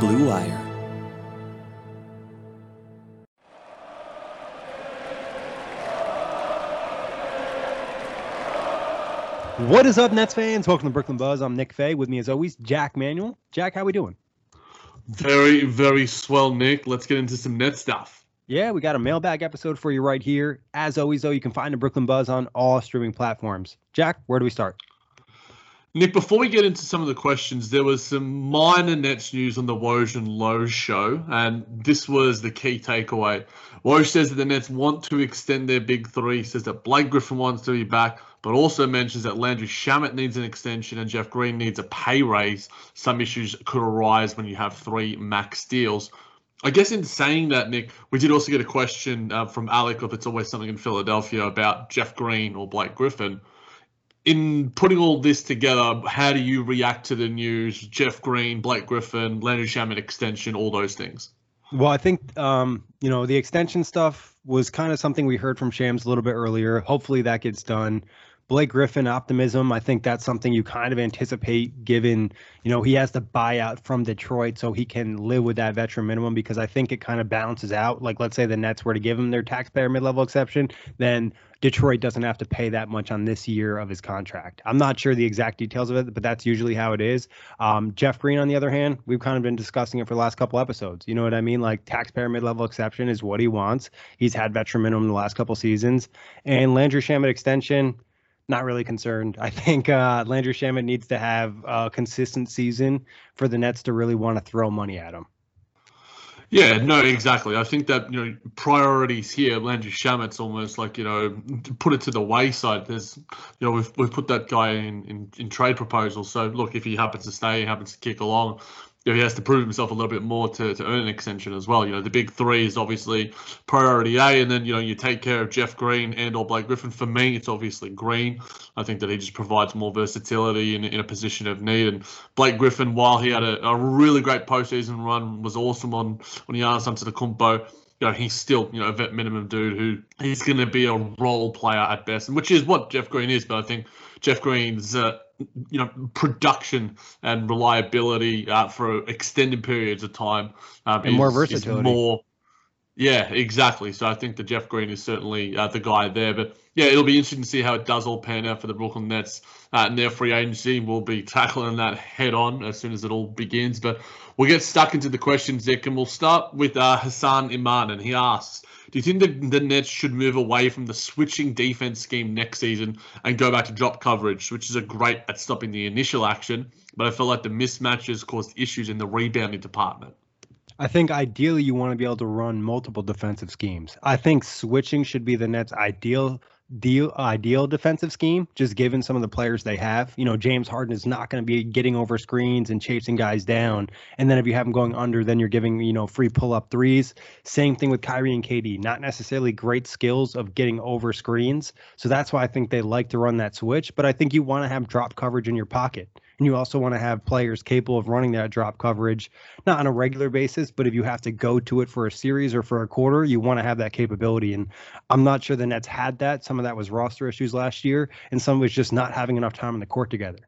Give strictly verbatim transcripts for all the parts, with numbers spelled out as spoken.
Blue Wire. What is up, Nets fans? Welcome to Brooklyn Buzz. I'm Nick Faye. With me, as always, Jack Manuel. Jack, how we doing? Very, very swell, Nick. Let's get into some Nets stuff. Yeah, we got a mailbag episode for you right here. As always, though, you can find the Brooklyn Buzz on all streaming platforms. Jack, where do we start? Nick, before we get into some of the questions, there was some minor Nets news on the Woj and Lowe show, and this was the key takeaway. Woj says that the Nets want to extend their big three, says that Blake Griffin wants to be back, but also mentions that Landry Shamet needs an extension and Jeff Green needs a pay raise. Some issues could arise when you have three max deals. I guess in saying that, Nick, we did also get a question uh, from Alec of It's Always Something in Philadelphia about Jeff Green or Blake Griffin. In putting all this together, how do you react to the news? Jeff Green, Blake Griffin, Landry Shamet extension, all those things. Well, I think, um, you know, the extension stuff was kind of something we heard from Shams a little bit earlier. Hopefully that gets done. Blake Griffin optimism, I think that's something you kind of anticipate given, you know, he has the buyout from Detroit, so he can live with that veteran minimum, because I think it kind of balances out. Like, let's say the Nets were to give him their taxpayer mid-level exception, then Detroit doesn't have to pay that much on this year of his contract. I'm not sure the exact details of it, but that's usually how it is. Um, Jeff Green, on the other hand, we've kind of been discussing it for the last couple episodes. You know what I mean? Like, taxpayer mid-level exception is what he wants. He's had veteran minimum the last couple seasons. And Landry Shamet extension, not really concerned. I think uh, Landry Shamet needs to have a consistent season for the Nets to really want to throw money at him. Yeah, no, exactly. I think that, you know, priorities here, Landry Shamet's almost like, you know, put it to the wayside. There's, you know, we've we've put that guy in, in, in trade proposals. So, look, if he happens to stay, he happens to kick along, you know, he has to prove himself a little bit more to, to earn an extension as well. You know, the big three is obviously priority A, and then, you know, you take care of Jeff Green and or Blake Griffin. For me, it's obviously Green. I think that he just provides more versatility in, in a position of need. And Blake Griffin, while he had a, a really great postseason run, was awesome on on Giannis Antetokounmpo, you know, he's still, you know, a vet minimum dude who he's going to be a role player at best, which is what Jeff Green is. But I think Jeff Green's, uh, you know, production and reliability uh, for extended periods of time um, and is, more versatility. Is more, yeah, exactly. So I think that Jeff Green is certainly uh, the guy there. But yeah, it'll be interesting to see how it does all pan out for the Brooklyn Nets uh, and their free agency. We'll be tackling that head on as soon as it all begins. But we'll get stuck into the questions, Nick, and we'll start with uh, Hassan Iman. And he asks, do you think the, the Nets should move away from the switching defense scheme next season and go back to drop coverage, which is a great at stopping the initial action, but I feel like the mismatches caused issues in the rebounding department? I think ideally you want to be able to run multiple defensive schemes. I think switching should be the Nets' ideal Deal, ideal defensive scheme, just given some of the players they have. You know, James Harden is not going to be getting over screens and chasing guys down. And then if you have them going under, then you're giving, you know, free pull-up threes. Same thing with Kyrie and K D. Not necessarily great skills of getting over screens. So that's why I think they like to run that switch. But I think you want to have drop coverage in your pocket. And you also want to have players capable of running that drop coverage, not on a regular basis, but if you have to go to it for a series or for a quarter, you want to have that capability. And I'm not sure the Nets had that. Some of that was roster issues last year, and some was just not having enough time on the court together.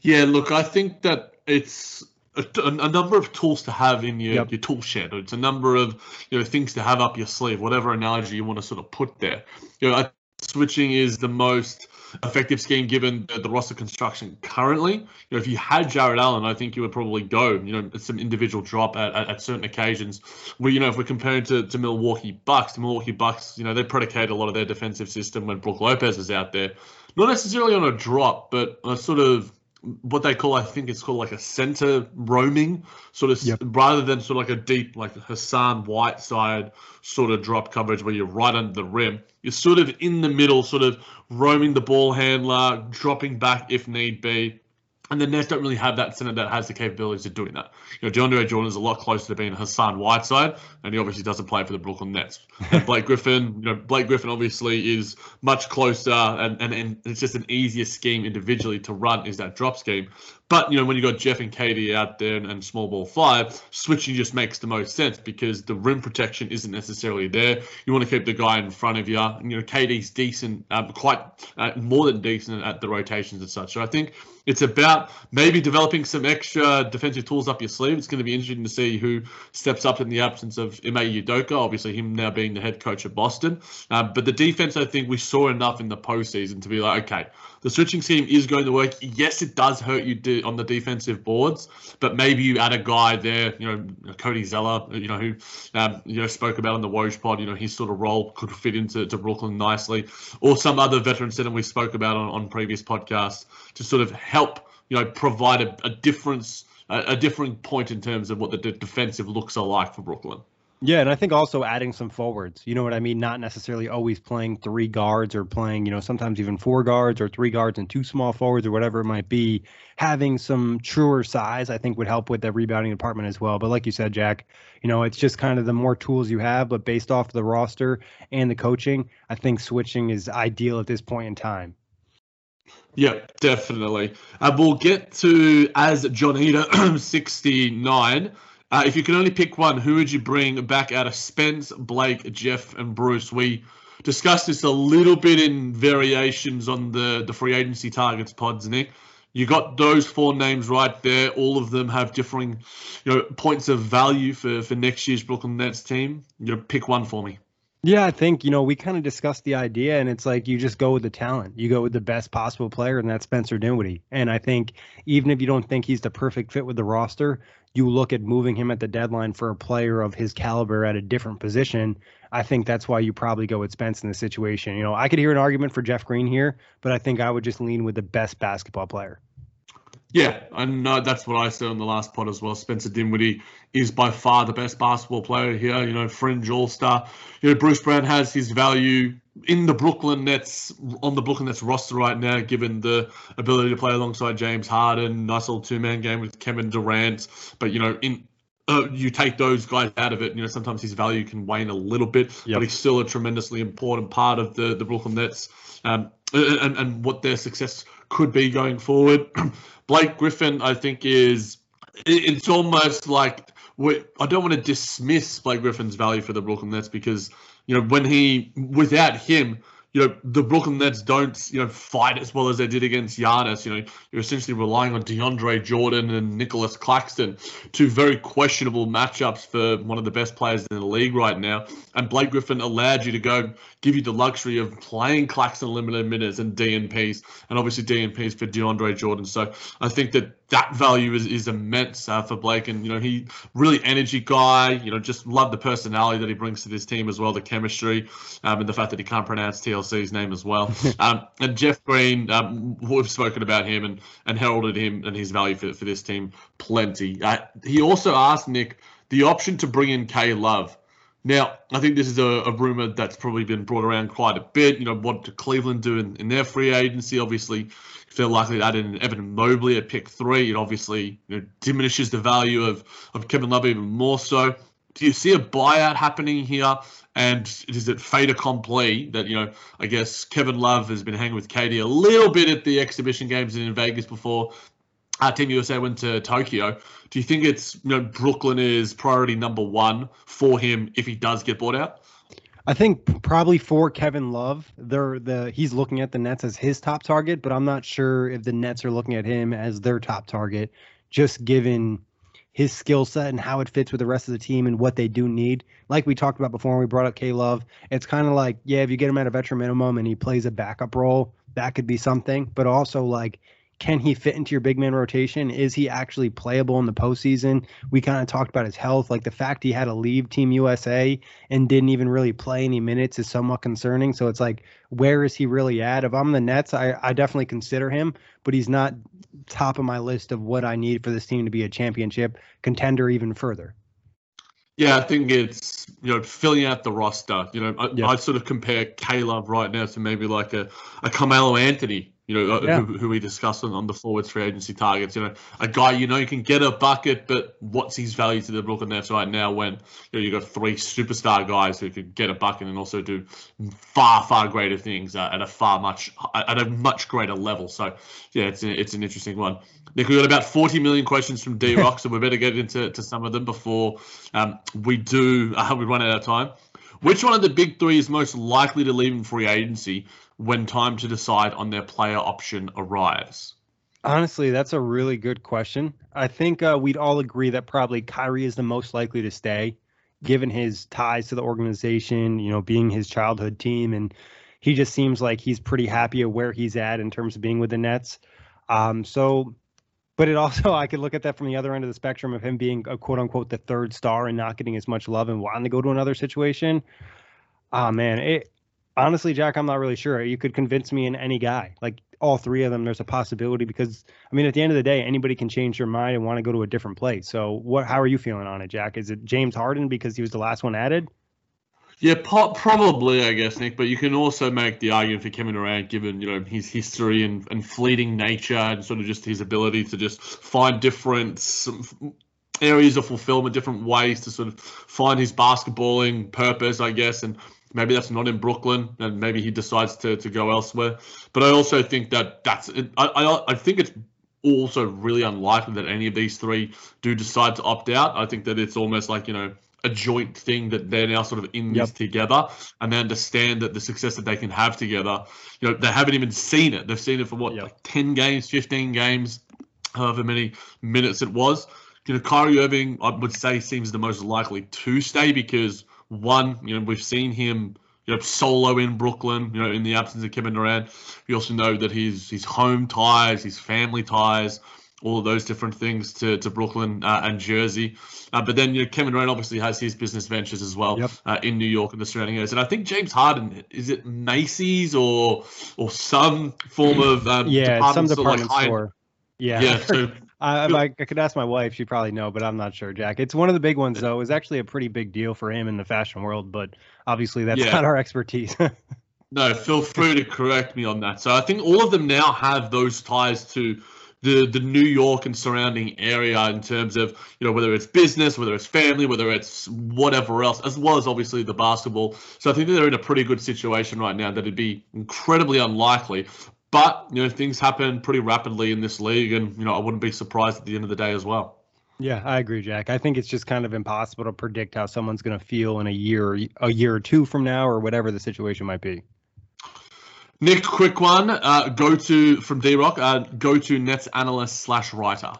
Yeah, look, I think that it's a, a number of tools to have in your, yep. your tool shed. It's a number of, you know, things to have up your sleeve, whatever analogy you want to sort of put there. You know, I switching is the most effective scheme given the, the roster construction currently. You know, if you had Jared Allen, I think you would probably go, you know, some individual drop at, at, at certain occasions where, you know, if we're comparing to, to Milwaukee Bucks, the Milwaukee Bucks, you know, they predicate a lot of their defensive system when Brook Lopez is out there, not necessarily on a drop, but a sort of what they call, I think it's called like a center roaming sort of, yep. rather than sort of like a deep, like Hassan Whiteside sort of drop coverage where you're right under the rim. You're sort of in the middle, sort of roaming the ball handler, dropping back if need be. And the Nets don't really have that center that has the capabilities of doing that. You know, DeAndre Jordan is a lot closer to being Hassan Whiteside, and he obviously doesn't play for the Brooklyn Nets. And Blake Griffin, you know, Blake Griffin obviously is much closer, and, and, and it's just an easier scheme individually to run is that drop scheme. But, you know, when you've got Jeff and K D out there and, and small ball five, switching just makes the most sense because the rim protection isn't necessarily there. You want to keep the guy in front of you. And, you know, K D's decent, um, quite uh, more than decent at the rotations and such. So I think it's about maybe developing some extra defensive tools up your sleeve. It's going to be interesting to see who steps up in the absence of Ime Udoka, obviously him now being the head coach at Boston. Uh, but the defense, I think we saw enough in the postseason to be like, okay, the switching scheme is going to work. Yes, it does hurt you de- on the defensive boards, but maybe you add a guy there, you know, Cody Zeller, you know, who um, you know spoke about on the Woj pod, you know, his sort of role could fit into to Brooklyn nicely, or some other veteran center we spoke about on, on previous podcasts to sort of help, you know, provide a, a difference, a, a different point in terms of what the de- defensive looks are like for Brooklyn. Yeah, and I think also adding some forwards, you know what I mean? Not necessarily always playing three guards or playing, you know, sometimes even four guards or three guards and two small forwards or whatever it might be. Having some truer size, I think, would help with the rebounding department as well. But like you said, Jack, you know, it's just kind of the more tools you have, but based off the roster and the coaching, I think switching is ideal at this point in time. Yeah, definitely. And we'll get to, as Jonita sixty-nine, Uh, if you could only pick one, who would you bring back out of Spence, Blake, Jeff, and Bruce? We discussed this a little bit in variations on the, the free agency targets pods, Nick. You got those four names right there. All of them have differing, you know, points of value for, for next year's Brooklyn Nets team. You know, pick one for me. Yeah, I think, you know, we kind of discussed the idea, and it's like you just go with the talent. You go with the best possible player, and that's Spencer Dinwiddie. And I think even if you don't think he's the perfect fit with the roster, you look at moving him at the deadline for a player of his caliber at a different position. I think that's why you probably go with Spence in this situation. You know, I could hear an argument for Jeff Green here, but I think I would just lean with the best basketball player. Yeah, I know that's what I said on the last pod as well. Spencer Dinwiddie is by far the best basketball player here, you know, fringe all-star. You know, Bruce Brown has his value in the Brooklyn Nets, on the Brooklyn Nets roster right now, given the ability to play alongside James Harden, nice little two-man game with Kevin Durant. But, you know, in uh, you take those guys out of it, you know, sometimes his value can wane a little bit, yep. but he's still a tremendously important part of the, the Brooklyn Nets um, and, and what their success could be going forward. Blake Griffin, I think, is it's almost like I don't want to dismiss Blake Griffin's value for the Brooklyn Nets because, you know, when he without him, you know, the Brooklyn Nets don't, you know, fight as well as they did against Giannis. You know, you're essentially relying on DeAndre Jordan and Nicholas Claxton, two very questionable matchups for one of the best players in the league right now. And Blake Griffin allowed you to go give you the luxury of playing Claxton limited minutes and D N Ps, and obviously D N Ps for DeAndre Jordan. So I think that that value is, is immense uh, for Blake. And, you know, he really energy guy, you know, just love the personality that he brings to this team as well, the chemistry um, and the fact that he can't pronounce T L C's name as well. um, and Jeff Green, um, we've spoken about him and, and heralded him and his value for, for this team plenty. Uh, he also asked, Nick, the option to bring in K Love. Now, I think this is a, a rumor that's probably been brought around quite a bit. You know, what did Cleveland do in, in their free agency? Obviously, if they're likely to add in Evan Mobley at pick three, it obviously, you know, diminishes the value of, of Kevin Love even more so. Do you see a buyout happening here? And is it fait accompli that, you know, I guess Kevin Love has been hanging with K D a little bit at the exhibition games in Vegas before Uh, Team U S A went to Tokyo. Do you think it's, you know, Brooklyn is priority number one for him if he does get bought out? I think probably for Kevin Love, they're the he's looking at the Nets as his top target, but I'm not sure if the Nets are looking at him as their top target, just given his skill set and how it fits with the rest of the team and what they do need. Like we talked about before when we brought up K-Love, it's kind of like, yeah, if you get him at a veteran minimum and he plays a backup role, that could be something. But also, like, can he fit into your big man rotation? Is he actually playable in the postseason? We kind of talked about his health. Like, the fact he had to leave Team U S A and didn't even really play any minutes is somewhat concerning. So it's like, where is he really at? If I'm the Nets, I, I definitely consider him, but he's not top of my list of what I need for this team to be a championship contender even further. Yeah, I think it's, you know, filling out the roster. You know, I, yes. I'd sort of compare K-Love right now to maybe like a, a Carmelo Anthony, you know, yeah. who, who we discussed on, on the forwards free agency targets. You know, a guy, you know, you can get a bucket, but what's his value to the Brooklyn Nets right now when, you know, you've got three superstar guys who could get a bucket and also do far, far greater things uh, at a far much at a much greater level. So, yeah, it's, a, it's an interesting one. Nick, we've got about forty million questions from D-Rock, so we better get into to some of them before um, we do uh, we run out of time. Which one of the big three is most likely to leave in free agency when time to decide on their player option arrives? Honestly, that's a really good question. I think uh, we'd all agree that probably Kyrie is the most likely to stay, given his ties to the organization, you know, being his childhood team. And he just seems like he's pretty happy at where he's at in terms of being with the Nets. Um, so... But it also, I could look at that from the other end of the spectrum of him being a quote unquote the third star and not getting as much love and wanting to go to another situation. Ah, oh, man, it honestly, Jack, I'm not really sure. You could convince me in any guy, like all three of them. There's a possibility because, I mean, at the end of the day, anybody can change their mind and want to go to a different place. So what? How are you feeling on it, Jack? Is it James Harden because he was the last one added? Yeah, po- probably, I guess, Nick, but you can also make the argument for Kevin Durant, given, you know, his history and, and fleeting nature and sort of just his ability to just find different areas of fulfillment, different ways to sort of find his basketballing purpose, I guess, and maybe that's not in Brooklyn, and maybe he decides to, to go elsewhere. But I also think that that's I, I I think it's also really unlikely that any of these three do decide to opt out. I think that it's almost like, you know, a joint thing that they're now sort of in yep. this together, and they understand that the success that they can have together, you know, they haven't even seen it. They've seen it for what, yep. like ten games, fifteen games, however many minutes it was. You know, Kyrie Irving, I would say, seems the most likely to stay because, one, you know, we've seen him, you know, solo in Brooklyn, you know, in the absence of Kevin Durant. We also know that his, his home ties, his family ties, all of those different things to, to Brooklyn uh, and Jersey. Uh, but then, you know, Kevin Durant obviously has his business ventures as well yep. uh, in New York and the surrounding areas. And I think James Harden, is it Macy's or or some form of um, yeah, department some store? Department like store. Yeah. yeah so, I, I, I could ask my wife. She'd probably know, but I'm not sure, Jack. It's one of the big ones, though. It was actually a pretty big deal for him in the fashion world, but obviously that's yeah. not our expertise. No, feel free to correct me on that. So I think all of them now have those ties to the the New York and surrounding area in terms of, you know, whether it's business, whether it's family, whether it's whatever else, as well as obviously the basketball. So I think that they're in a pretty good situation right now that it'd be incredibly unlikely. But, you know, things happen pretty rapidly in this league, and, you know, I wouldn't be surprised at the end of the day as well. Yeah, I agree, Jack. I think it's just kind of impossible to predict how someone's going to feel in a year, a year or two from now, or whatever the situation might be. Nick, quick one. Uh, go to from D-Rock. Uh, go to Nets analyst slash writer.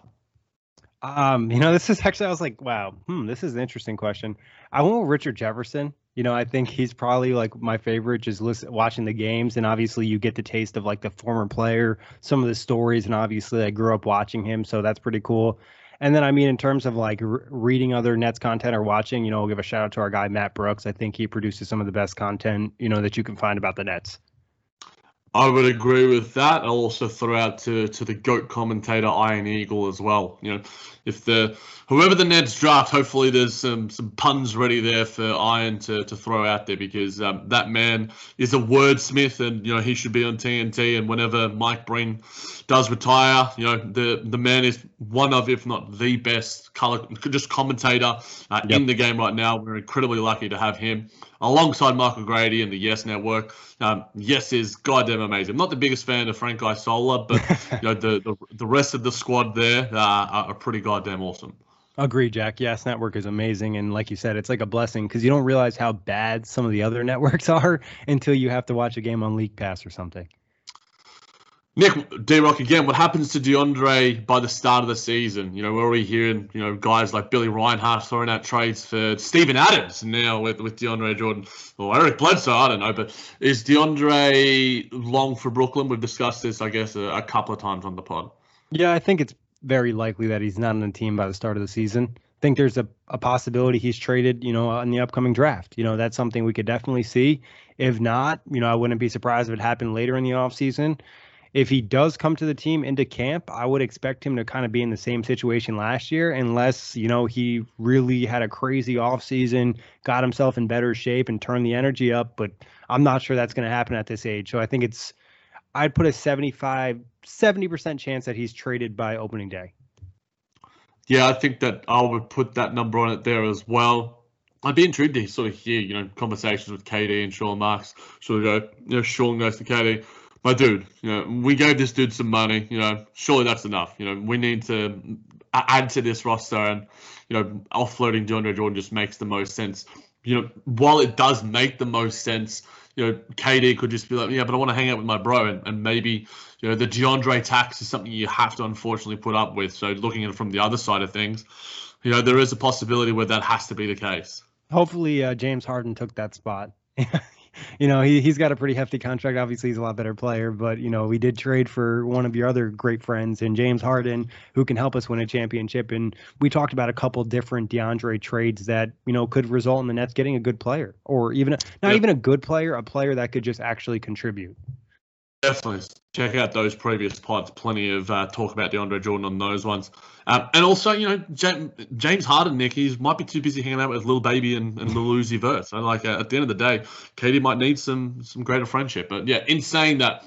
Um, you know, this is actually I was like, wow, hmm, this is an interesting question. I went with Richard Jefferson. You know, I think he's probably like my favorite, just listen, watching the games, and obviously you get the taste of like the former player, some of the stories, and obviously I grew up watching him, so that's pretty cool. And then, I mean, in terms of like re- reading other Nets content or watching, you know, I'll give a shout out to our guy Matt Brooks. I think he produces some of the best content, you know, that you can find about the Nets. I would agree with that. I'll also throw out to, to the GOAT commentator, Iron Eagle, as well. You know, if the whoever the Nets draft, hopefully there's some some puns ready there for Iron to, to throw out there because um, that man is a wordsmith, and, you know, he should be on T N T. And whenever Mike Breen does retire, you know, the the man is one of, if not the best, color just commentator uh, yep. in the game right now. We're incredibly lucky to have him alongside Michael Grady and the YES Network. Um, YES is goddamn amazing. I'm not the biggest fan of Frank Isola, but you know the, the the rest of the squad there uh, are, are pretty goddamn awesome. Agree, Jack. YES Network is amazing, and like you said, it's like a blessing because you don't realize how bad some of the other networks are until you have to watch a game on League Pass or something. Nick, D-Rock again, what happens to DeAndre by the start of the season? You know, we're already hearing, you know, guys like Billy Reinhardt throwing out trades for Steven Adams now with, with DeAndre Jordan. Or Eric Bledsoe, I don't know. But is DeAndre long for Brooklyn? We've discussed this, I guess, a, a couple of times on the pod. Yeah, I think it's very likely that he's not on the team by the start of the season. I think there's a, a possibility he's traded, you know, in the upcoming draft. You know, that's something we could definitely see. If not, you know, I wouldn't be surprised if it happened later in the offseason. If he does come to the team into camp, I would expect him to kind of be in the same situation last year, unless, you know, he really had a crazy offseason, got himself in better shape and turned the energy up. But I'm not sure that's going to happen at this age. So I think it's, I'd put a seventy-five, seventy percent chance that he's traded by opening day. Yeah, I think that I would put that number on it there as well. I'd be intrigued to sort of hear, you know, conversations with K D and Sean Marks. So, you know, you know, Sean goes to K D. My dude, you know, we gave this dude some money, you know, surely that's enough. You know, we need to add to this roster, and, you know, offloading DeAndre Jordan just makes the most sense. You know, while it does make the most sense, you know, K D could just be like, yeah, but I want to hang out with my bro. And, and maybe, you know, the DeAndre tax is something you have to unfortunately put up with. So looking at it from the other side of things, you know, there is a possibility where that has to be the case. Hopefully uh, James Harden took that spot. You know, he, he's got a pretty hefty contract. Obviously, he's a lot better player. But, you know, we did trade for one of your other great friends in James Harden, who can help us win a championship. And we talked about a couple different DeAndre trades that, you know, could result in the Nets getting a good player, or even a, not yeah. even a good player, a player that could just actually contribute. Definitely. Check out those previous pods. Plenty of uh, talk about DeAndre Jordan on those ones. Um, and also, you know, J- James Harden, Nick, he might be too busy hanging out with Lil Baby and, and Lil Uzi Vert. So, like, uh, at the end of the day, Katie might need some some greater friendship. But, yeah, in saying that.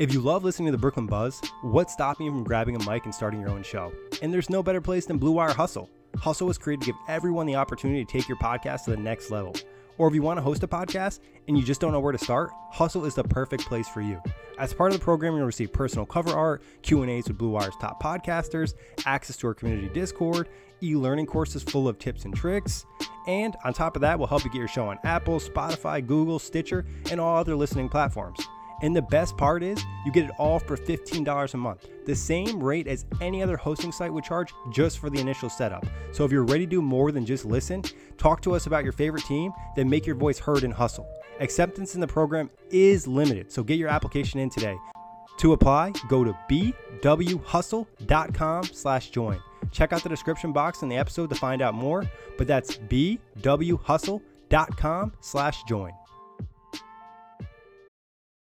If you love listening to the Brooklyn Buzz, what's stopping you from grabbing a mic and starting your own show? And there's no better place than Blue Wire Hustle. Hustle was created to give everyone the opportunity to take your podcast to the next level. Or if you want to host a podcast and you just don't know where to start, Hustle is the perfect place for you. As part of the program, you'll receive personal cover art, Q and A's with Blue Wire's top podcasters, access to our community Discord, e-learning courses full of tips and tricks, and on top of that, we'll help you get your show on Apple, Spotify, Google, Stitcher, and all other listening platforms. And the best part is you get it all for fifteen dollars a month, the same rate as any other hosting site would charge just for the initial setup. So if you're ready to do more than just listen, talk to us about your favorite team, then make your voice heard and Hustle. Acceptance in the program is limited, so get your application in today. To apply, go to b w hustle dot com slash join. Check out the description box in the episode to find out more, but that's b w hustle dot com slash join.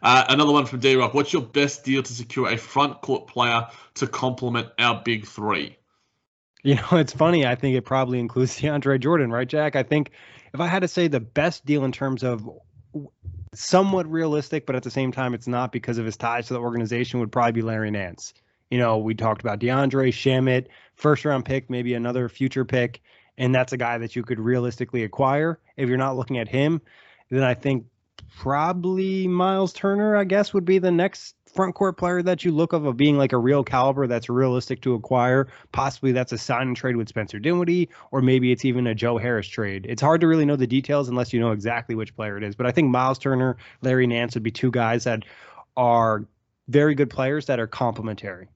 Uh, another one from D-Rock. What's your best deal to secure a front court player to complement our big three? You know, it's funny. I think it probably includes DeAndre Jordan, right, Jack? I think if I had to say the best deal in terms of somewhat realistic, but at the same time, it's not because of his ties to the organization, would probably be Larry Nance. You know, we talked about DeAndre, Shamet, first round pick, maybe another future pick. And that's a guy that you could realistically acquire. If you're not looking at him, then I think probably Myles Turner, I guess, would be the next front court player that you look of, of being like a real caliber that's realistic to acquire. Possibly that's a sign and trade with Spencer Dinwiddie, or maybe it's even a Joe Harris trade. It's hard to really know the details unless you know exactly which player it is. But I think Myles Turner, Larry Nance would be two guys that are very good players that are complementary.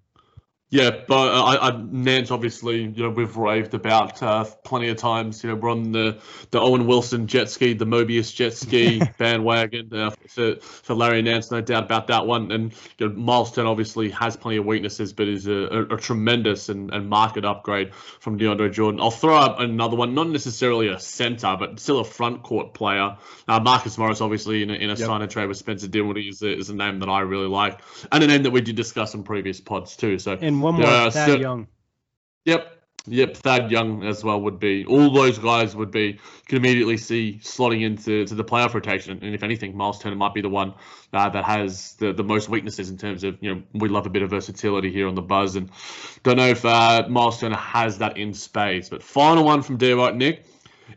Yeah, but uh, I, I, Nance, obviously, you know, we've raved about uh, plenty of times. You know, we're on the, the Owen Wilson jet ski, the Mobius jet ski bandwagon uh, for, for Larry Nance, no doubt about that one. And you know, Myles Turner obviously has plenty of weaknesses, but is a, a, a tremendous and, and market upgrade from DeAndre Jordan. I'll throw up another one, not necessarily a center, but still a front court player. Uh, Marcus Morris, obviously, in a, in a yep. sign and trade with Spencer Dinwiddie is a, is a name that I really like, and a name that we did discuss in previous pods too. So. And One more, uh, Thad so, Young. Yep, yep, Thad Young as well would be. All those guys would be, you can immediately see slotting into to the playoff rotation. And if anything, Myles Turner might be the one uh, that has the, the most weaknesses in terms of, you know, we love a bit of versatility here on the Buzz. And don't know if uh, Myles Turner has that in spades. But final one from D-Rock, Nick.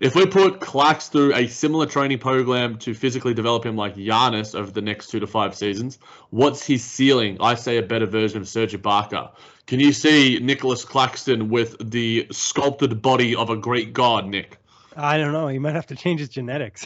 If we put Clax through a similar training program to physically develop him like Giannis over the next two to five seasons, what's his ceiling? I say a better version of Serge Ibaka. Can you see Nicholas Claxton with the sculpted body of a Greek god, Nick? I don't know. He might have to change his genetics.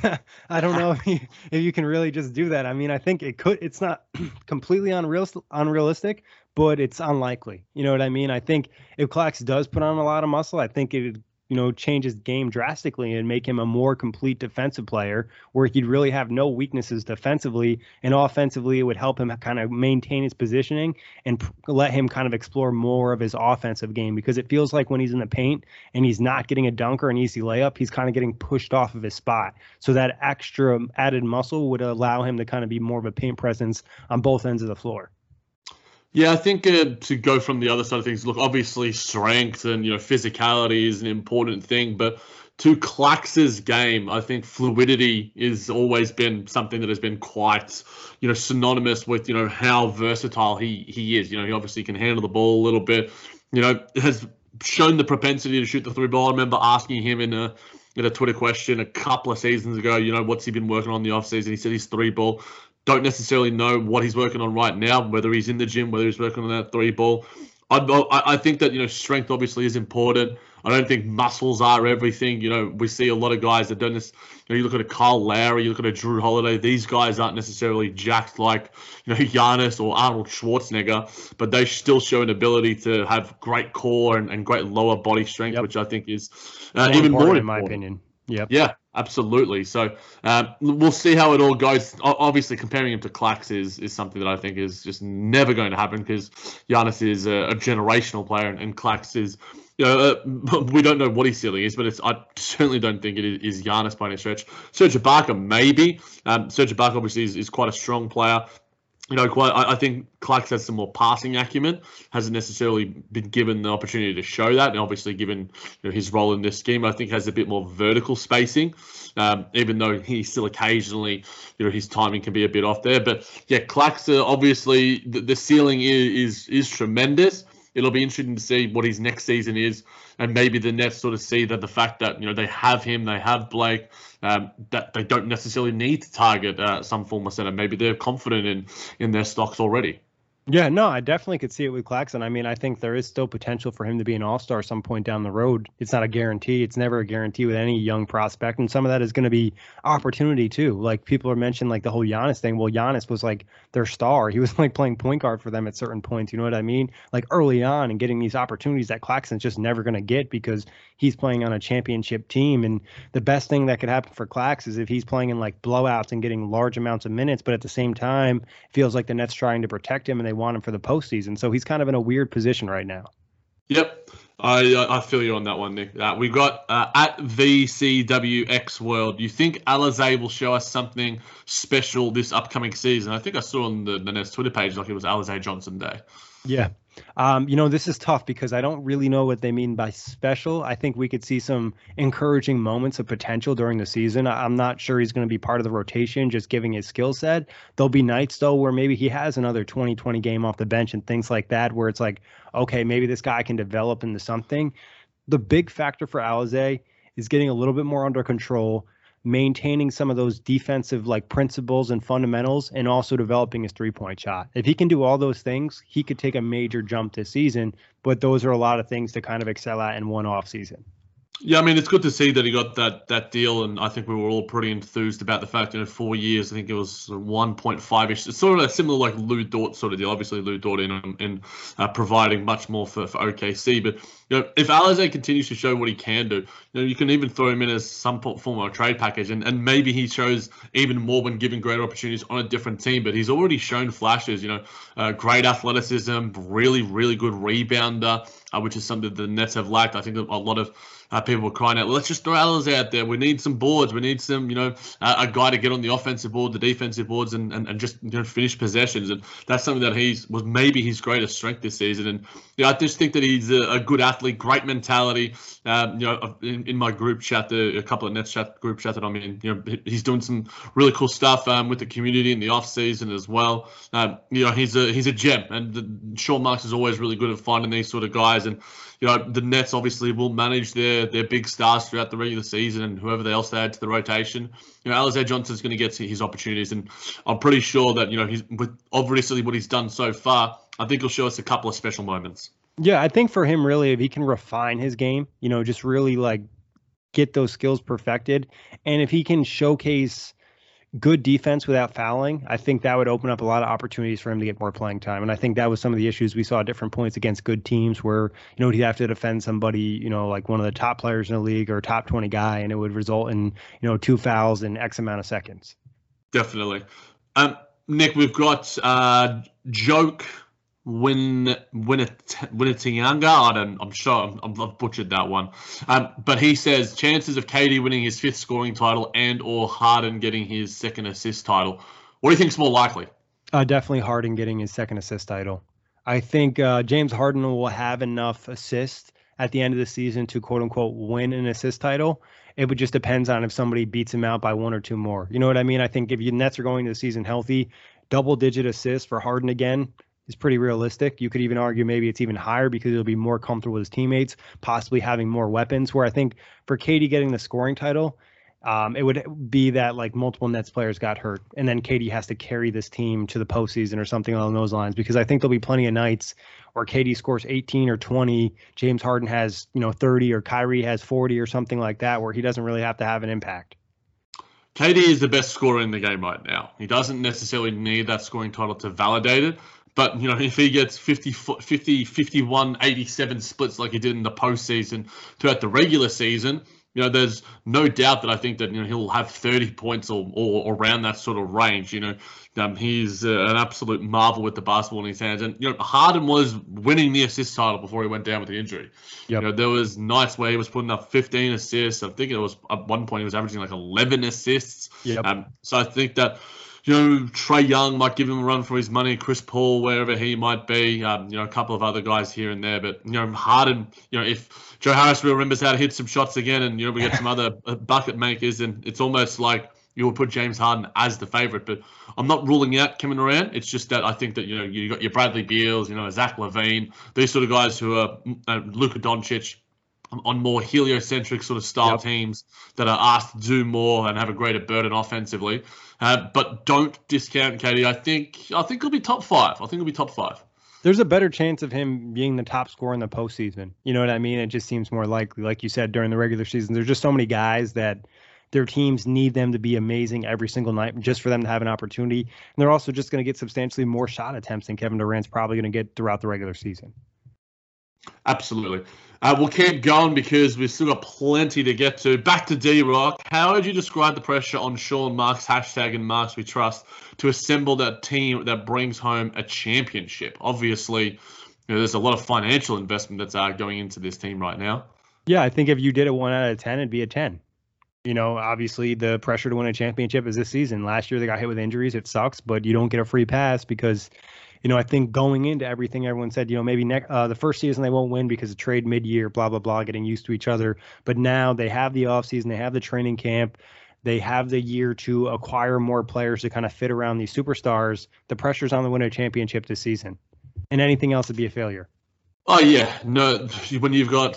I don't know if you, if you can really just do that. I mean, I think it could. It's not completely unreal, unrealistic, but it's unlikely. You know what I mean? I think if Clax does put on a lot of muscle, I think it would, you know, change his game drastically and make him a more complete defensive player where he'd really have no weaknesses defensively, and offensively it would help him kind of maintain his positioning and p- let him kind of explore more of his offensive game, because it feels like when he's in the paint and he's not getting a dunk or an easy layup, he's kind of getting pushed off of his spot. So that extra added muscle would allow him to kind of be more of a paint presence on both ends of the floor. Yeah, I think uh, to go from the other side of things, look, obviously strength and, you know, physicality is an important thing, but to Clax's game, I think fluidity is always been something that has been quite, you know, synonymous with, you know, how versatile he, he is. You know, he obviously can handle the ball a little bit, you know, has shown the propensity to shoot the three ball. I remember asking him in a in a Twitter question a couple of seasons ago, you know, what's he been working on in the offseason? He said he's three ball. Don't necessarily know what he's working on right now, whether he's in the gym, whether he's working on that three ball. I, I think that, you know, strength obviously is important. I don't think muscles are everything. You know, we see a lot of guys that don't this. You know, you look at a Kyle Lowry, you look at a Drew Holiday. These guys aren't necessarily jacked like, you know, Giannis or Arnold Schwarzenegger, but they still show an ability to have great core and, and great lower body strength, yep. which I think is uh, even more important, in my opinion. Yep. Yeah. Absolutely. So um, we'll see how it all goes. O- obviously, comparing him to Clax is, is something that I think is just never going to happen, because Giannis is a, a generational player, and, and Clax is, you know, uh, we don't know what his ceiling is, but it's I certainly don't think it is, is Giannis by any stretch. Serge Ibaka, maybe. Um, Serge Ibaka obviously is, is quite a strong player. You know, quite. I, I think Clax has some more passing acumen. Hasn't necessarily been given the opportunity to show that, and obviously, given, you know, his role in this scheme, I think has a bit more vertical spacing. Um, even though he still occasionally, you know, his timing can be a bit off there. But yeah, Clax uh, obviously the, the ceiling is, is is tremendous. It'll be interesting to see what his next season is, and maybe the Nets sort of see that the fact that, you know, they have him, they have Blake. Um, that they don't necessarily need to target uh, some form of center. Maybe they're confident in in their stocks already. Yeah, no, I definitely could see it with Claxton. I mean, I think there is still potential for him to be an all-star some point down the road. It's not a guarantee. It's never a guarantee with any young prospect. And some of that is going to be opportunity, too. Like, people are mentioning, like, the whole Giannis thing. Well, Giannis was, like, their star. He was, like, playing point guard for them at certain points. You know what I mean? Like, early on, and getting these opportunities that Claxton's just never going to get because he's playing on a championship team. And the best thing that could happen for Clax is if he's playing in, like, blowouts and getting large amounts of minutes. But at the same time, it feels like the Nets trying to protect him, and they want him for the postseason. So he's kind of in a weird position right now. Yep. I I feel you on that one, Nick. Uh, we've got uh, at V C W X World. You think Alizé will show us something special this upcoming season? I think I saw on the, the Nets Twitter page, like, it was Alizé Johnson Day. Yeah. Um, you know, this is tough because I don't really know what they mean by special. I think we could see some encouraging moments of potential during the season. I- I'm not sure he's going to be part of the rotation, just giving his skill set. There'll be nights, though, where maybe he has another twenty twenty game off the bench and things like that, where it's like, okay, maybe this guy can develop into something. The big factor for Alizé is getting a little bit more under control, maintaining some of those defensive like principles and fundamentals, and also developing his three-point shot. If he can do all those things, he could take a major jump this season, but those are a lot of things to kind of excel at in one off season. Yeah, I mean, it's good to see that he got that that deal, and I think we were all pretty enthused about the fact, you know, four years, I think it was one point five-ish. It's sort of a similar like Lou Dort sort of deal. Obviously, Lou Dort in, in uh, providing much more for, for O K C. But, you know, if Alizé continues to show what he can do, you know, you can even throw him in as some form of a trade package, and, and maybe he shows even more when given greater opportunities on a different team. But he's already shown flashes, you know, uh, great athleticism, really, really good rebounder, uh, which is something the Nets have lacked. I think a lot of Uh, people were crying out, let's just throw Alizé out there. We need some boards. We need some, you know, uh, a guy to get on the offensive board, the defensive boards, and, and, and just, you know, finish possessions. And that's something that he's was maybe his greatest strength this season. And, you know, I just think that he's a, a good athlete, great mentality. Um, you know, in, in my group chat, the, a couple of Nets chat, group chat that I'm in, you know, he's doing some really cool stuff um, with the community in the off season as well. Um, you know, he's a he's a gem, and the, Sean Marks is always really good at finding these sort of guys. And, you know, the Nets obviously will manage their their big stars throughout the regular season and whoever else they add to the rotation. You know, Alizé Johnson's going to get his opportunities, and I'm pretty sure that, you know, he's with obviously what he's done so far, I think he'll show us a couple of special moments. Yeah, I think for him, really, if he can refine his game, you know, just really like get those skills perfected, and if he can showcase good defense without fouling, I think that would open up a lot of opportunities for him to get more playing time. And I think that was some of the issues we saw at different points against good teams, where, you know, he'd have to defend somebody, you know, like one of the top players in the league or a top twenty guy, and it would result in, you know, two fouls in X amount of seconds. Definitely. Um, Nick, we've got uh, Joke Win Winnetianga. I don't. I'm sure I'm, I've butchered that one. Um, but he says chances of K D winning his fifth scoring title and or Harden getting his second assist title. What do you think's more likely? Uh, definitely Harden getting his second assist title. I think uh, James Harden will have enough assists at the end of the season to quote unquote win an assist title. It would just depends on if somebody beats him out by one or two more. You know what I mean? I think if the Nets are going to the season healthy, double digit assists for Harden again is pretty realistic. You could even argue maybe it's even higher because he'll be more comfortable with his teammates, possibly having more weapons. Where I think for K D getting the scoring title, um, it would be that like multiple Nets players got hurt, and then K D has to carry this team to the postseason or something along those lines. Because I think there'll be plenty of nights where K D scores eighteen or twenty, James Harden has, you know, thirty, or Kyrie has forty or something like that, where he doesn't really have to have an impact. K D is the best scorer in the game right now. He doesn't necessarily need that scoring title to validate it. But, you know, if he gets fifty, fifty, fifty-one, eighty-seven splits like he did in the postseason throughout the regular season, you know, there's no doubt that I think that, you know, he'll have thirty points or, or around that sort of range. You know, um, he's uh, an absolute marvel with the basketball in his hands. And, you know, Harden was winning the assist title before he went down with the injury. Yep. You know, there was nights where he was putting up fifteen assists. I think it was at one point he was averaging like eleven assists. Yep. Um, so I think that, you know, Trae Young might give him a run for his money, Chris Paul, wherever he might be, um, you know, a couple of other guys here and there. But, you know, Harden, you know, if Joe Harris remembers how to hit some shots again and, you know, we get some other bucket makers, and it's almost like you will put James Harden as the favorite. But I'm not ruling out Kevin Durant. It's just that I think that, you know, you got your Bradley Beals, you know, Zach LaVine, these sort of guys who are uh, Luka Doncic, on more heliocentric sort of style yep. teams that are asked to do more and have a greater burden offensively. Uh, but don't discount K D. I think I think he'll be top five. I think he'll be top five. There's a better chance of him being the top scorer in the postseason. You know what I mean? It just seems more likely. Like you said, during the regular season, there's just so many guys that their teams need them to be amazing every single night just for them to have an opportunity. And they're also just going to get substantially more shot attempts than Kevin Durant's probably going to get throughout the regular season. Absolutely. Uh, we'll keep going because we've still got plenty to get to. Back to D-Rock. How would you describe the pressure on Sean Marks, hashtag and Marks we trust, to assemble that team that brings home a championship? Obviously, you know, there's a lot of financial investment that's uh, going into this team right now. Yeah, I think if you did a one out of ten, it'd be a ten. You know, obviously the pressure to win a championship is this season. Last year they got hit with injuries. It sucks, but you don't get a free pass because, you know, I think going into everything, everyone said, you know, maybe next uh, the first season they won't win because of trade mid-year, blah, blah, blah, getting used to each other. But now they have the offseason, they have the training camp, they have the year to acquire more players to kind of fit around these superstars. The pressure's on the winner championship this season, and anything else would be a failure. Oh, yeah. No, when you've got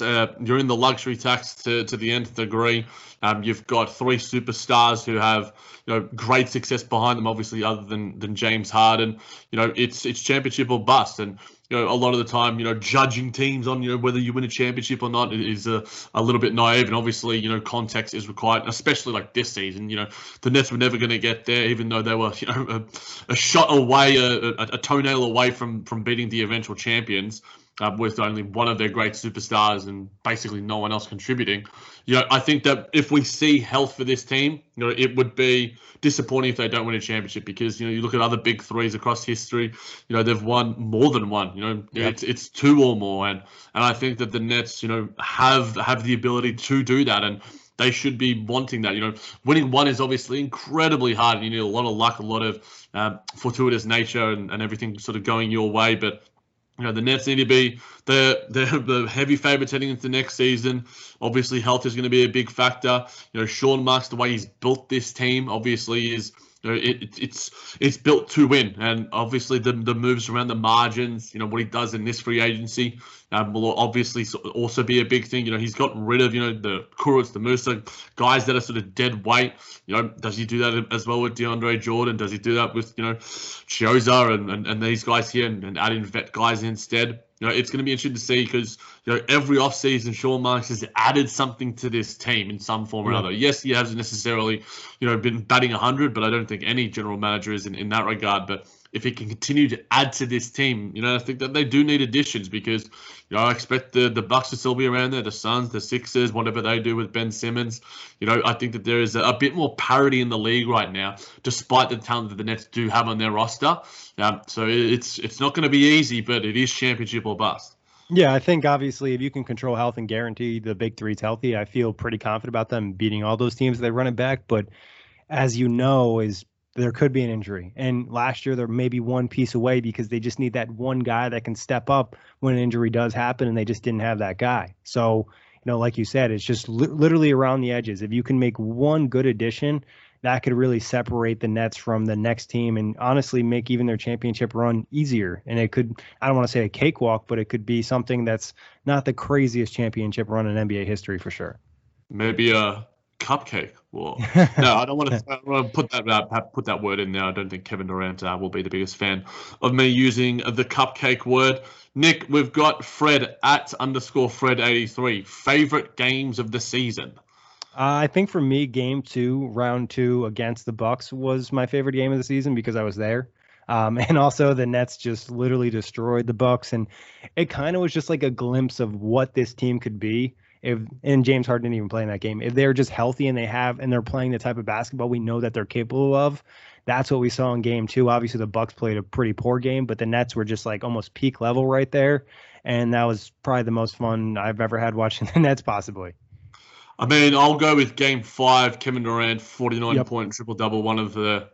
uh, you're in the luxury tax to, to the nth degree. Um, you've got three superstars who have, you know, great success behind them, obviously, other than than James Harden. You know, it's it's championship or bust, and you know, a lot of the time, you know, judging teams on, you know, whether you win a championship or not is a, a little bit naive. And obviously, you know, context is required, especially like this season. You know, the Nets were never going to get there, even though they were, you know, a, a shot away, a, a, a toenail away from, from beating the eventual champions, uh, with only one of their great superstars and basically no one else contributing. You know, I think that if we see health for this team, you know, it would be disappointing if they don't win a championship, because, you know, you look at other big threes across history, you know, they've won more than one, you know, yeah. it's it's two or more. And, and I think that the Nets, you know, have, have the ability to do that. And they should be wanting that. You know, winning one is obviously incredibly hard, and you need a lot of luck, a lot of um, fortuitous nature and, and everything sort of going your way. But you know, the Nets need to be the the heavy favourites heading into next season. Obviously, health is going to be a big factor. You know, Sean Marks, the way he's built this team, obviously is, you know, it, it's it's built to win. And obviously, the the moves around the margins, you know, what he does in this free agency um, will obviously also be a big thing. You know, he's gotten rid of, you know, the Kurutz, the Musa, guys that are sort of dead weight. You know, does he do that as well with DeAndre Jordan? Does he do that with, you know, Chioza and, and, and these guys here, and, and add in vet guys instead? You know, it's going to be interesting to see, because, you know, every offseason Sean Marks has added something to this team in some form or another. Yes, he hasn't necessarily, you know, been batting one hundred, but I don't think any general manager is in, in that regard. But if he can continue to add to this team, you know, I think that they do need additions, because, you know, I expect the, the Bucks to still be around there, the Suns, the Sixers, whatever they do with Ben Simmons. You know, I think that there is a, a bit more parity in the league right now, despite the talent that the Nets do have on their roster. Um, so it's it's not going to be easy, but it is championship or bust. Yeah, I think obviously if you can control health and guarantee the big three's healthy, I feel pretty confident about them beating all those teams they run it back. But as you know, is there could be an injury. And last year, they're maybe one piece away, because they just need that one guy that can step up when an injury does happen, and they just didn't have that guy. So, you know, like you said, it's just li- literally around the edges. If you can make one good addition, that could really separate the Nets from the next team and honestly make even their championship run easier. And it could, I don't want to say a cakewalk, but it could be something that's not the craziest championship run in N B A history for sure. Maybe a cupcake. Or, no, I don't want to, I don't want to put that uh, put that word in there. I don't think Kevin Durant uh, will be the biggest fan of me using the cupcake word. Nick, we've got Fred at underscore Fred eighty-three. Favorite games of the season? Uh, I think for me, game two, round two against the Bucks was my favorite game of the season, because I was there. Um, and also the Nets just literally destroyed the Bucks. And it kind of was just like a glimpse of what this team could be. If, and James Harden didn't even play in that game. If they're just healthy and they have and they're playing the type of basketball we know that they're capable of, that's what we saw in game two. Obviously, the Bucks played a pretty poor game, but the Nets were just like almost peak level right there. And that was probably the most fun I've ever had watching the Nets, possibly. I mean, I'll go with game five, Kevin Durant, forty-nine yep. point triple-double, one of the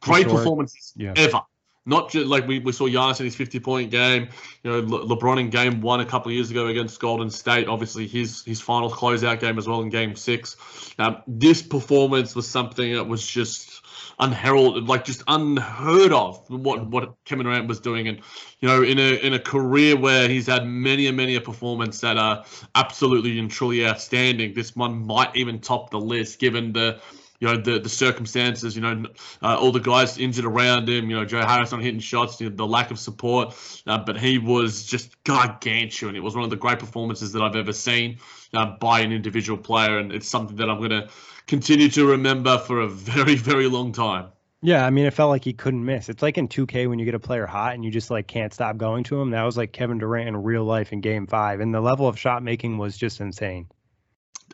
great sure. performances yeah. ever. Not just like we, we saw Giannis in his fifty-point game, you know, Le- LeBron in game one a couple of years ago against Golden State, obviously his his final closeout game as well in game six. Um, this performance was something that was just unheralded, like just unheard of, what what Kevin Durant was doing. And, you know, in a in a career where he's had many and many a performance that are absolutely and truly outstanding, this one might even top the list, given the You know, the, the circumstances, you know, uh, all the guys injured around him, you know, Joe Harris not hitting shots, you know, the lack of support. Uh, but he was just gargantuan. It was one of the great performances that I've ever seen uh, by an individual player. And it's something that I'm going to continue to remember for a very, very long time. Yeah, I mean, it felt like he couldn't miss. It's like in two K when you get a player hot and you just, like, can't stop going to him. That was like Kevin Durant in real life in game five. And the level of shot making was just insane.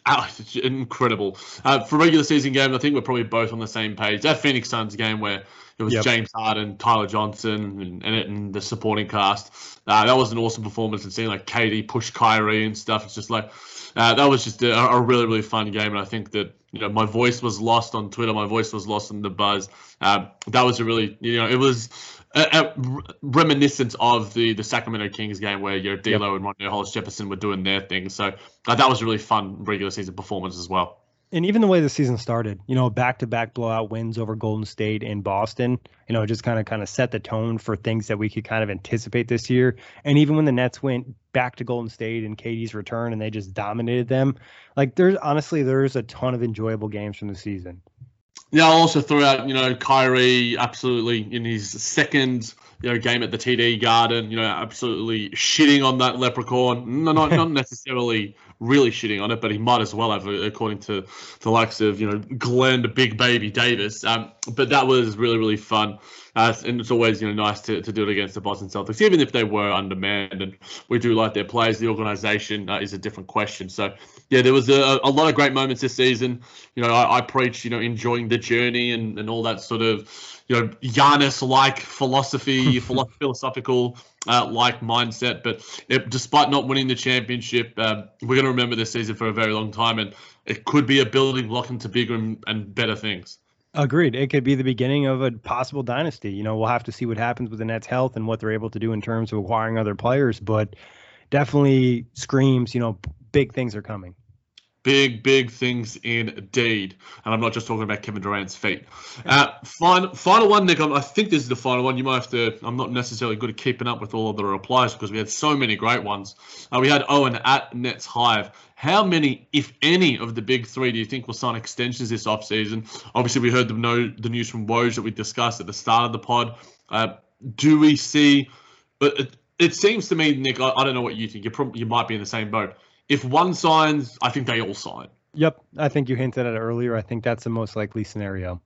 Oh, incredible. Uh, for regular season games, I think we're probably both on the same page. That Phoenix Suns game where it was yep. James Harden, Tyler Johnson, and, and, and the supporting cast. Uh, that was an awesome performance, and seeing like K D push Kyrie and stuff. It's just like uh, that was just a, a really, really fun game. And I think that, you know, my voice was lost on Twitter. My voice was lost on the buzz. Uh, that was a really, you know, it was a, a reminiscence of the the Sacramento Kings game where, you know, D'Lo yep. and Rondae Hollis Jefferson were doing their thing. So uh, that was a really fun regular season performance as well. and even the way the season started, you know, back-to-back blowout wins over Golden State and Boston, you know, just kind of kind of set the tone for things that we could kind of anticipate this year. And even when the Nets went back to Golden State and K D's return and they just dominated them, like there's honestly, there's a ton of enjoyable games from the season. Yeah, I also threw out, you know, Kyrie absolutely in his second, you know, game at the T D Garden, you know, absolutely shitting on that leprechaun. No, not not necessarily really shitting on it, but he might as well have, according to the likes of, you know, Glenn, the big baby Davis. Um, but that was really, really fun. Uh, and it's always, you know, nice to, to do it against the Boston Celtics, even if they were undermanned. And we do like their players. The organization uh, is a different question. So, yeah, there was a, a lot of great moments this season. You know, I, I preach, you know, enjoying the journey and, and all that sort of, you know, Giannis-like philosophy, philosophical uh, like mindset. But it, despite not winning the championship, uh, we're going to remember this season for a very long time. And it could be a building block into bigger and, and better things. Agreed. It could be the beginning of a possible dynasty. You know, we'll have to see what happens with the Nets' health and what they're able to do in terms of acquiring other players, but definitely screams, you know, big things are coming. Big, big things indeed. And I'm not just talking about Kevin Durant's feet. Uh, final, final one, Nick. I think this is the final one. You might have to – I'm not necessarily good at keeping up with all of the replies because we had so many great ones. Uh, we had Owen at Nets Hive. How many, if any, of the big three do you think will sign extensions this offseason? Obviously, we heard the, no, the news from Woj that we discussed at the start of the pod. Uh, do we see – it, it seems to me, Nick, I, I don't know what you think. You're probably, you might be in the same boat. If one signs, I think they all sign. Yep. I think you hinted at it earlier. I think that's the most likely scenario.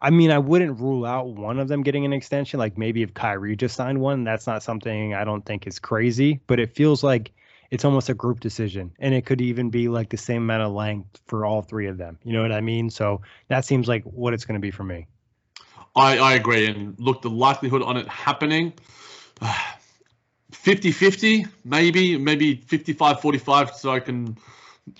I mean, I wouldn't rule out one of them getting an extension. Like maybe if Kyrie just signed one, that's not something I don't think is crazy, but it feels like it's almost a group decision. And it could even be like the same amount of length for all three of them. You know what I mean? So that seems like what it's going to be for me. I, I agree. And look, the likelihood on it happening, fifty-fifty, maybe, maybe fifty-five forty-five, so I can try and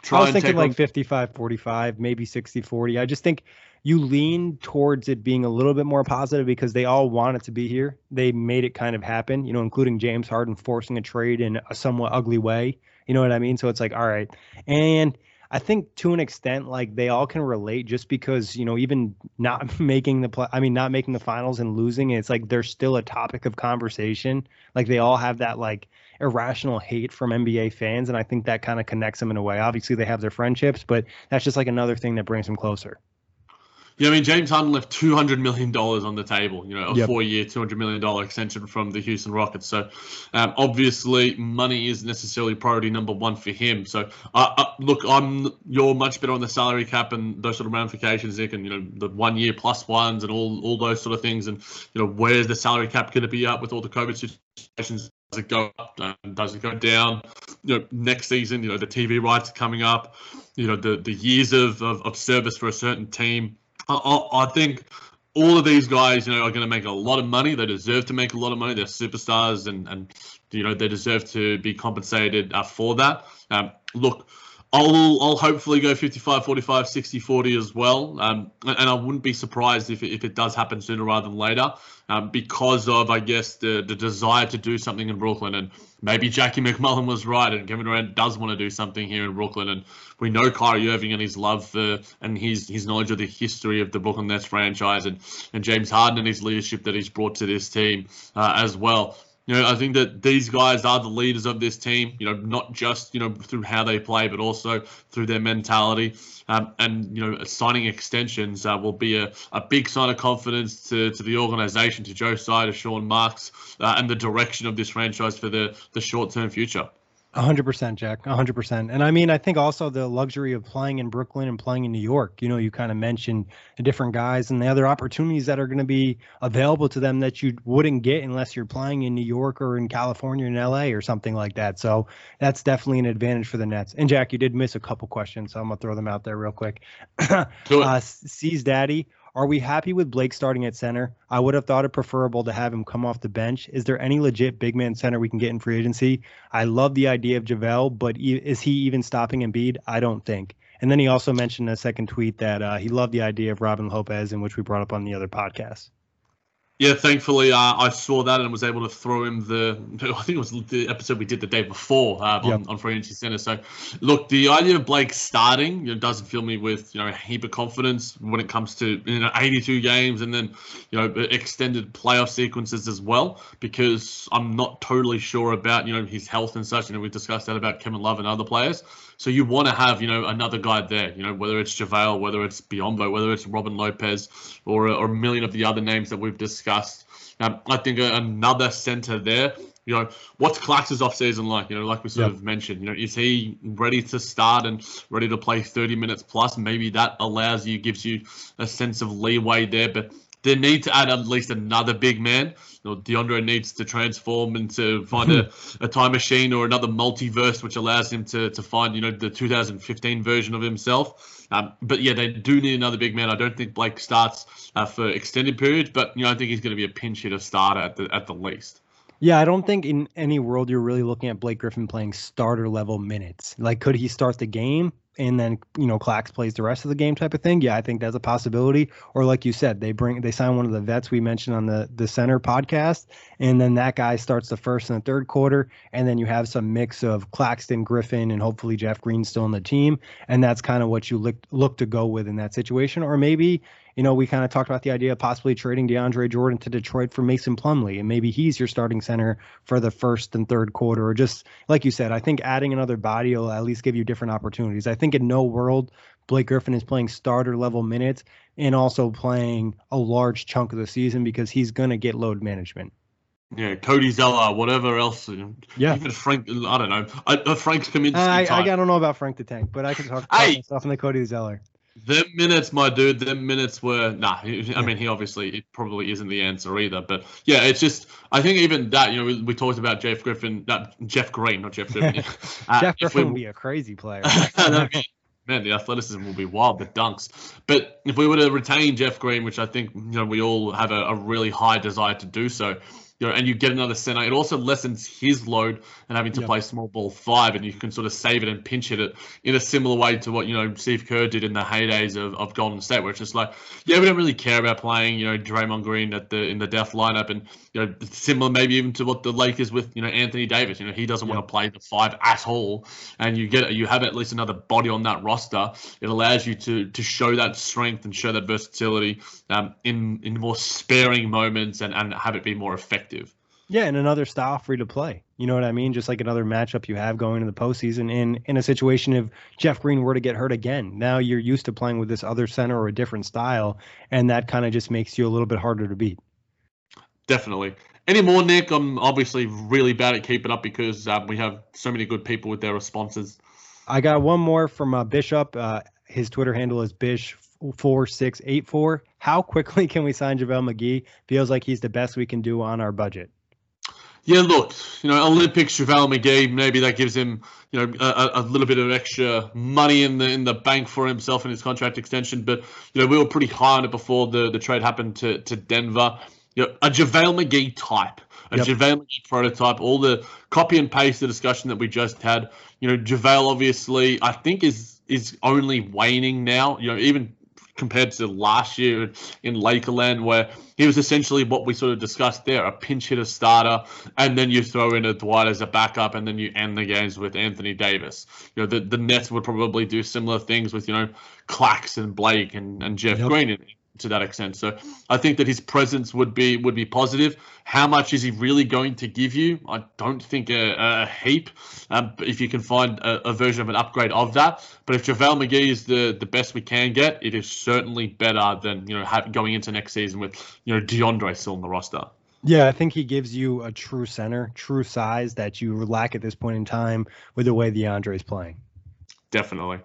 take I was thinking like fifty-five forty-five, maybe sixty forty. I just think you lean towards it being a little bit more positive because they all wanted to be here. They made it kind of happen, you know, including James Harden forcing a trade in a somewhat ugly way. You know what I mean? So it's like, all right. And I think to an extent, like they all can relate just because, you know, even not making the play, I mean, not making the finals and losing, it's like they're still a topic of conversation. Like they all have that like irrational hate from N B A fans. And I think that kind of connects them in a way. Obviously, they have their friendships, but that's just like another thing that brings them closer. Yeah, I mean, James Harden left two hundred million dollars on the table, you know, a yep. four-year, two hundred million dollars extension from the Houston Rockets. So, um, obviously, money isn't necessarily priority number one for him. So, uh, uh, look, I'm you're much better on the salary cap and those sort of ramifications, Nick, and, you know, the one-year plus ones and all, all those sort of things. And, you know, where's the salary cap going to be up with all the COVID situations? Does it go up? Does it go down? You know, next season, you know, the T V rights are coming up. You know, the, the years of, of, of service for a certain team. I, I think all of these guys, you know, are going to make a lot of money. They deserve to make a lot of money. They're superstars, and, and you know, they deserve to be compensated uh, for that. Um, look, I'll I'll hopefully go fifty-five forty-five, sixty forty as well. Um, and I wouldn't be surprised if it, if it does happen sooner rather than later, um, because of, I guess, the, the desire to do something in Brooklyn. And maybe Jackie McMullen was right, and Kevin Durant does want to do something here in Brooklyn. And we know Kyrie Irving and his love for and his his knowledge of the history of the Brooklyn Nets franchise, and, and James Harden and his leadership that he's brought to this team uh, as well. You know, I think that these guys are the leaders of this team, you know, not just, you know, through how they play, but also through their mentality. Um, and, you know, signing extensions uh, will be a, a big sign of confidence to, to the organization, to Joe Tsai, to Sean Marks, uh, and the direction of this franchise for the, the short-term future. one hundred percent, Jack, one hundred percent. And I mean, I think also the luxury of playing in Brooklyn and playing in New York, you know, you kind of mentioned the different guys and the other opportunities that are going to be available to them that you wouldn't get unless you're playing in New York or in California or in L A or something like that. So that's definitely an advantage for the Nets. And Jack, you did miss a couple questions, so I'm going to throw them out there real quick. uh, C's Daddy. Are we happy with Blake starting at center? I would have thought it preferable to have him come off the bench. Is there any legit big man center we can get in free agency? I love the idea of JaVale, but is he even stopping Embiid? I don't think. And then he also mentioned in a second tweet that uh, he loved the idea of Robin Lopez, in which we brought up on the other podcast. Yeah, thankfully uh, I saw that and was able to throw him the, I think it was the episode we did the day before uh, on, yep. on Free Energy Center. So, look, the idea of Blake starting, you know, doesn't fill me with, you know, a heap of confidence when it comes to, you know, eighty-two games and then, you know, extended playoff sequences as well, because I'm not totally sure about, you know, his health and such. You know, we discussed that about Kevin Love and other players. So you want to have, you know, another guy there, you know, whether it's JaVale, whether it's Biyombo, whether it's Robin Lopez, or, or a million of the other names that we've discussed. Um, I think another center there, you know, what's Clax's offseason like? You know, like we sort yeah. of mentioned, you know, is he ready to start and ready to play thirty minutes plus? Maybe that allows you, gives you a sense of leeway there, but they need to add at least another big man. You know, DeAndre needs to transform and to find a, a time machine or another multiverse, which allows him to to find, you know, the two thousand fifteen version of himself. Um, but yeah, they do need another big man. I don't think Blake starts uh, for extended periods, but you know, I think he's going to be a pinch hitter starter at the at the least. Yeah, I don't think in any world you're really looking at Blake Griffin playing starter level minutes. Like, could he start the game and then, you know, Clax plays the rest of the game type of thing? Yeah, I think that's a possibility. Or like you said, they bring they sign one of the vets we mentioned on the, the center podcast, and then that guy starts the first and the third quarter, and then you have some mix of Claxton, Griffin, and hopefully Jeff Green still on the team, and that's kind of what you look, look to go with in that situation. Or maybe, you know, we kind of talked about the idea of possibly trading DeAndre Jordan to Detroit for Mason Plumlee, and maybe he's your starting center for the first and third quarter. Or just like you said, I think adding another body will at least give you different opportunities. I think in no world Blake Griffin is playing starter level minutes and also playing a large chunk of the season, because he's going to get load management. Yeah, Cody Zeller, whatever else. Yeah, even Frank. I don't know. I, uh, Frank's Kaminsky. I, I, I don't know about Frank the Tank, but I can talk about hey. myself in the Cody Zeller. Them minutes, my dude, them minutes were, nah, I mean, he obviously, it probably isn't the answer either. But yeah, it's just, I think even that, you know, we, we talked about Jeff Griffin, uh, Jeff Green, not Jeff Griffin. Uh, Jeff Griffin we, would be a crazy player. Be, man, the athleticism will be wild, the dunks. But if we were to retain Jeff Green, which I think, you know, we all have a, a really high desire to do so, you know, and you get another center, it also lessens his load and having to yep. play small ball five, and you can sort of save it and pinch hit it in a similar way to what, you know, Steve Kerr did in the heydays of, of Golden State, where it's just like, yeah, we don't really care about playing, you know, Draymond Green at the in the death lineup, and, you know, similar maybe even to what the Lakers with, you know, Anthony Davis, you know, he doesn't yep. want to play the five at all, and you get you have at least another body on that roster. It allows you to to show that strength and show that versatility um, in in more sparing moments and and have it be more effective. Yeah, and another style free to play. You know what I mean? Just like another matchup you have going into the postseason. In in a situation if Jeff Green were to get hurt again, now you're used to playing with this other center or a different style, and that kind of just makes you a little bit harder to beat. Definitely. Any more, Nick? I'm obviously really bad at keeping up because uh, we have so many good people with their responses. I got one more from uh, Bishop. Uh, his Twitter handle is Bish. four six eight four. How quickly can we sign JaVale McGee? Feels like he's the best we can do on our budget. Yeah, look, you know, Olympics, JaVale McGee, maybe that gives him, you know, a, a little bit of extra money in the in the bank for himself and his contract extension. But, you know, we were pretty high on it before the, the trade happened to, to Denver. You know, a JaVale McGee type, a yep. JaVale McGee prototype, all the copy and paste the discussion that we just had. You know, JaVale obviously, I think, is is only waning now, you know, even compared to last year in Lakerland, where he was essentially what we sort of discussed there, a pinch hitter starter, and then you throw in a Dwight as a backup, and then you end the games with Anthony Davis. You know, the, the Nets would probably do similar things with, you know, Clax and Blake and, and Jeff yep. Green in, to that extent. So I think that his presence would be would be positive. How much is he really going to give you? I don't think a, a heap, um, if you can find a, a version of an upgrade of that. But if JaVale McGee is the, the best we can get, it is certainly better than, you know, have, going into next season with, you know, DeAndre still on the roster. Yeah, I think he gives you a true center, true size that you lack at this point in time with the way DeAndre is playing. Definitely.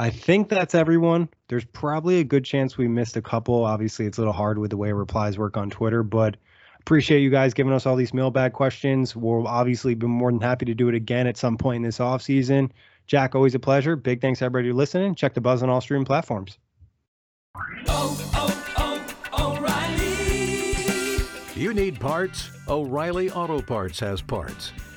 I think that's everyone. There's probably a good chance we missed a couple. Obviously, it's a little hard with the way replies work on Twitter, but appreciate you guys giving us all these mailbag questions. We'll obviously be more than happy to do it again at some point in this offseason. Jack, always a pleasure. Big thanks to everybody listening. Check the Buzz on all streaming platforms. Oh, oh, oh, O'Reilly. You need parts? O'Reilly Auto Parts has parts.